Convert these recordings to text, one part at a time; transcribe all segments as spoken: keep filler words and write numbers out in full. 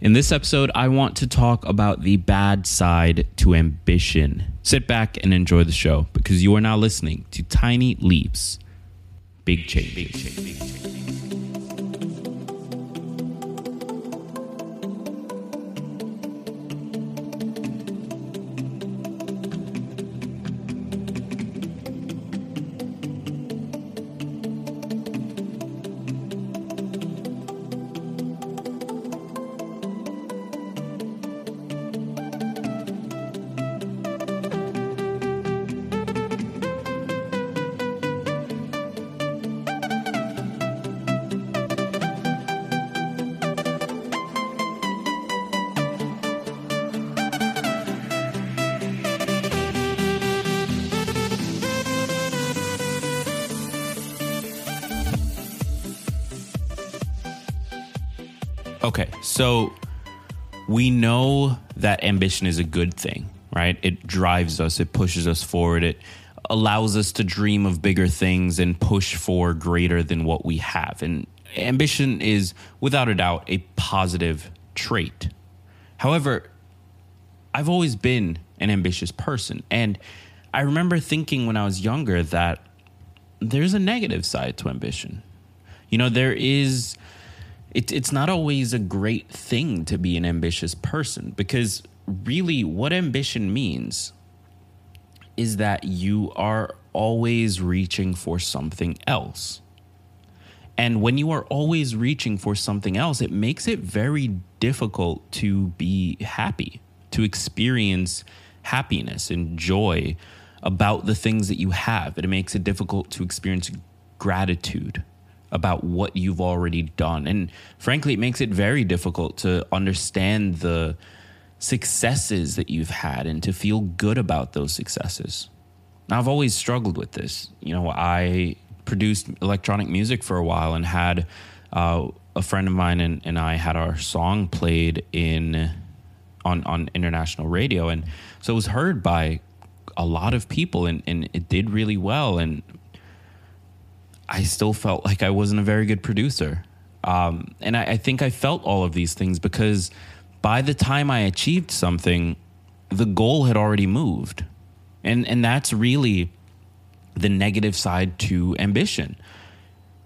In this episode, I want to talk about the bad side to ambition. Sit back and enjoy the show because you are now listening to Tiny Leaps, Big Change. Big change, big change. Okay, so we know that ambition is a good thing, right? It drives us, it pushes us forward, it allows us to dream of bigger things and push for greater than what we have. And ambition is, without a doubt, a positive trait. However, I've always been an ambitious person. And I remember thinking when I was younger that there's a negative side to ambition. You know, there is... It, it's not always a great thing to be an ambitious person, because really what ambition means is that you are always reaching for something else. And when you are always reaching for something else, it makes it very difficult to be happy, to experience happiness and joy about the things that you have. It makes it difficult to experience gratitude about what you've already done. And frankly, it makes it very difficult to understand the successes that you've had and to feel good about those successes. Now, I've always struggled with this. You know, I produced electronic music for a while and had uh, a friend of mine and, and I had our song played in on, on international radio. And so it was heard by a lot of people and, and it did really well. And I still felt like I wasn't a very good producer. Um, and I, I think I felt all of these things because by the time I achieved something, the goal had already moved. And and that's really the negative side to ambition.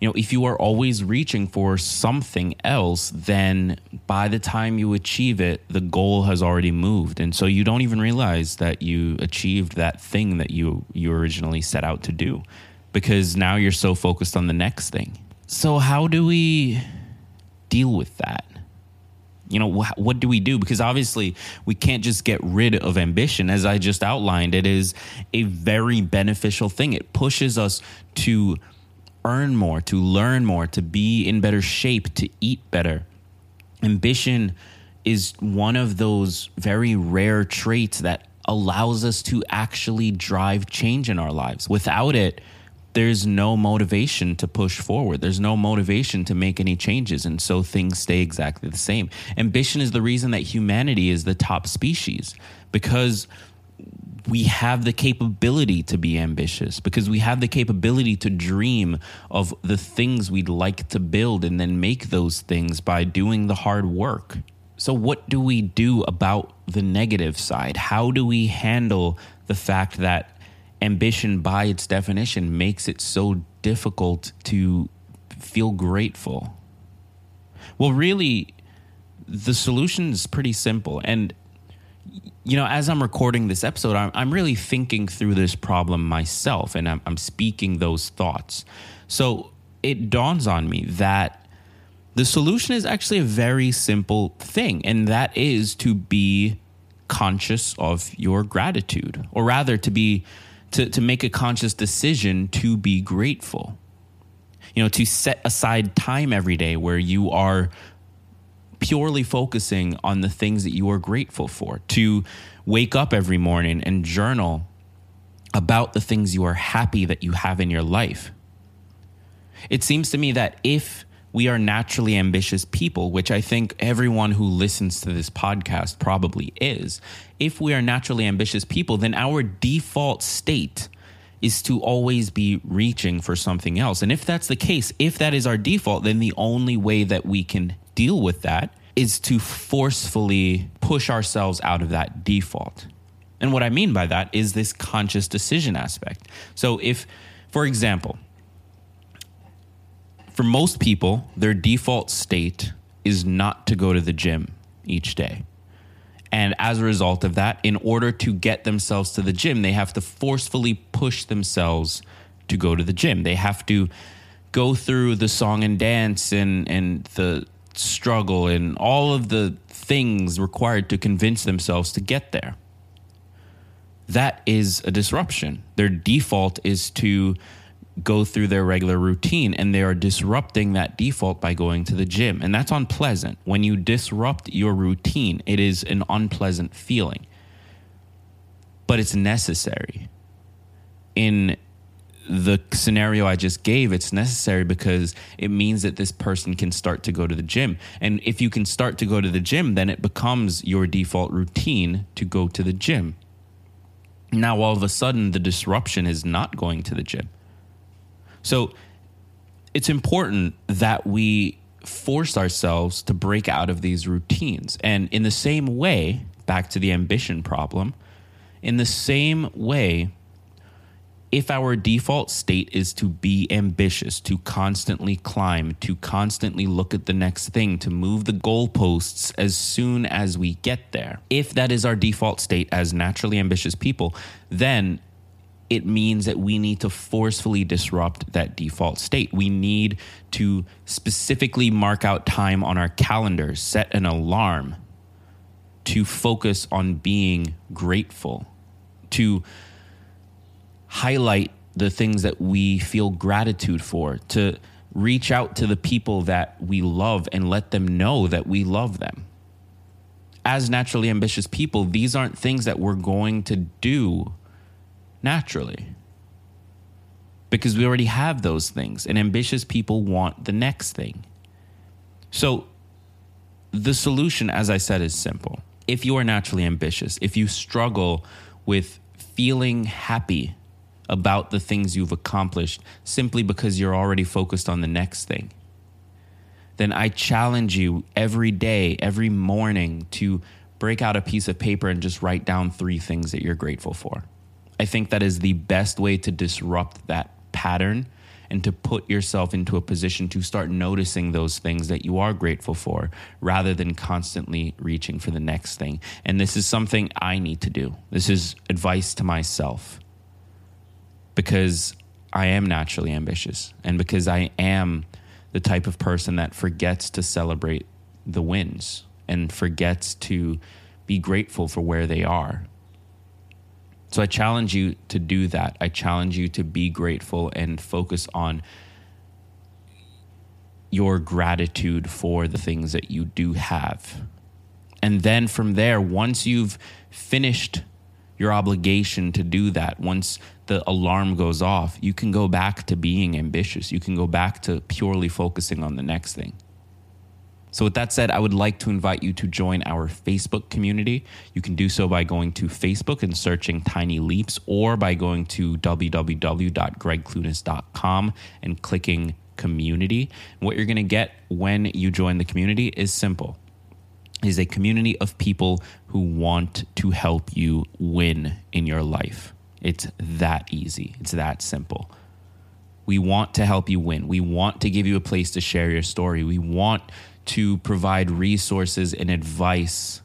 You know, if you are always reaching for something else, then by the time you achieve it, the goal has already moved. And so you don't even realize that you achieved that thing that you, you originally set out to do, because now you're so focused on the next thing. So how do we deal with that? You know, wh- what do we do? Because obviously we can't just get rid of ambition. As I just outlined, it is a very beneficial thing. It pushes us to earn more, to learn more, to be in better shape, to eat better. Ambition is one of those very rare traits that allows us to actually drive change in our lives. Without it, there's no motivation to push forward. There's no motivation to make any changes. And so things stay exactly the same. Ambition is the reason that humanity is the top species, because we have the capability to be ambitious, because we have the capability to dream of the things we'd like to build and then make those things by doing the hard work. So what do we do about the negative side? How do we handle the fact that ambition, by its definition, makes it so difficult to feel grateful? Well, really, the solution is pretty simple. And, you know, as I'm recording this episode, I'm, I'm really thinking through this problem myself, and I'm, I'm speaking those thoughts. So it dawns on me that the solution is actually a very simple thing, and that is to be conscious of your gratitude, or rather to be To, to make a conscious decision to be grateful. You know, to set aside time every day where you are purely focusing on the things that you are grateful for, to wake up every morning and journal about the things you are happy that you have in your life. It seems to me that if we are naturally ambitious people, which I think everyone who listens to this podcast probably is, if we are naturally ambitious people, then our default state is to always be reaching for something else. And if that's the case, if that is our default, then the only way that we can deal with that is to forcefully push ourselves out of that default. And what I mean by that is this conscious decision aspect. So if, for example, for most people, their default state is not to go to the gym each day. And as a result of that, in order to get themselves to the gym, they have to forcefully push themselves to go to the gym. They have to go through the song and dance and, and the struggle and all of the things required to convince themselves to get there. That is a disruption. Their default is to go through their regular routine, and they are disrupting that default by going to the gym. And that's unpleasant. When you disrupt your routine, it is an unpleasant feeling, but it's necessary. In the scenario I just gave, it's necessary because it means that this person can start to go to the gym. And if you can start to go to the gym, then it becomes your default routine to go to the gym. Now, all of a sudden, the disruption is not going to the gym. So it's important that we force ourselves to break out of these routines. And in the same way, back to the ambition problem, in the same way, if our default state is to be ambitious, to constantly climb, to constantly look at the next thing, to move the goalposts as soon as we get there, if that is our default state as naturally ambitious people, then it means that we need to forcefully disrupt that default state. We need to specifically mark out time on our calendar, set an alarm to focus on being grateful, to highlight the things that we feel gratitude for, to reach out to the people that we love and let them know that we love them. As naturally ambitious people, these aren't things that we're going to do naturally, because we already have those things, and ambitious people want the next thing. So the solution, as I said, is simple. If you are naturally ambitious, if you struggle with feeling happy about the things you've accomplished simply because you're already focused on the next thing, then I challenge you every day, every morning, to break out a piece of paper and just write down three things that you're grateful for. I think that is the best way to disrupt that pattern and to put yourself into a position to start noticing those things that you are grateful for rather than constantly reaching for the next thing. And this is something I need to do. This is advice to myself, because I am naturally ambitious and because I am the type of person that forgets to celebrate the wins and forgets to be grateful for where they are. So I challenge you to do that. I challenge you to be grateful and focus on your gratitude for the things that you do have. And then from there, once you've finished your obligation to do that, once the alarm goes off, you can go back to being ambitious. You can go back to purely focusing on the next thing. So with that said, I would like to invite you to join our Facebook community. You can do so by going to Facebook and searching Tiny Leaps, or by going to w w w dot greg clunas dot com and clicking community. And what you're going to get when you join the community is simple. It is a community of people who want to help you win in your life. It's that easy. It's that simple. We want to help you win. We want to give you a place to share your story. We want to provide resources and advice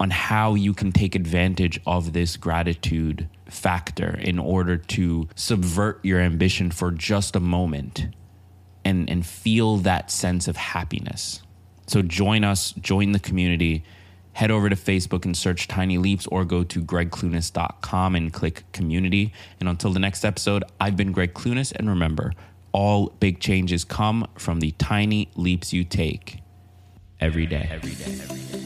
on how you can take advantage of this gratitude factor in order to subvert your ambition for just a moment and, and feel that sense of happiness. So join us, join the community, head over to Facebook and search Tiny Leaps, or go to greg clunas dot com and click community. And until the next episode, I've been Greg Clunas, and remember, all big changes come from the tiny leaps you take. every day. Every day. Every day.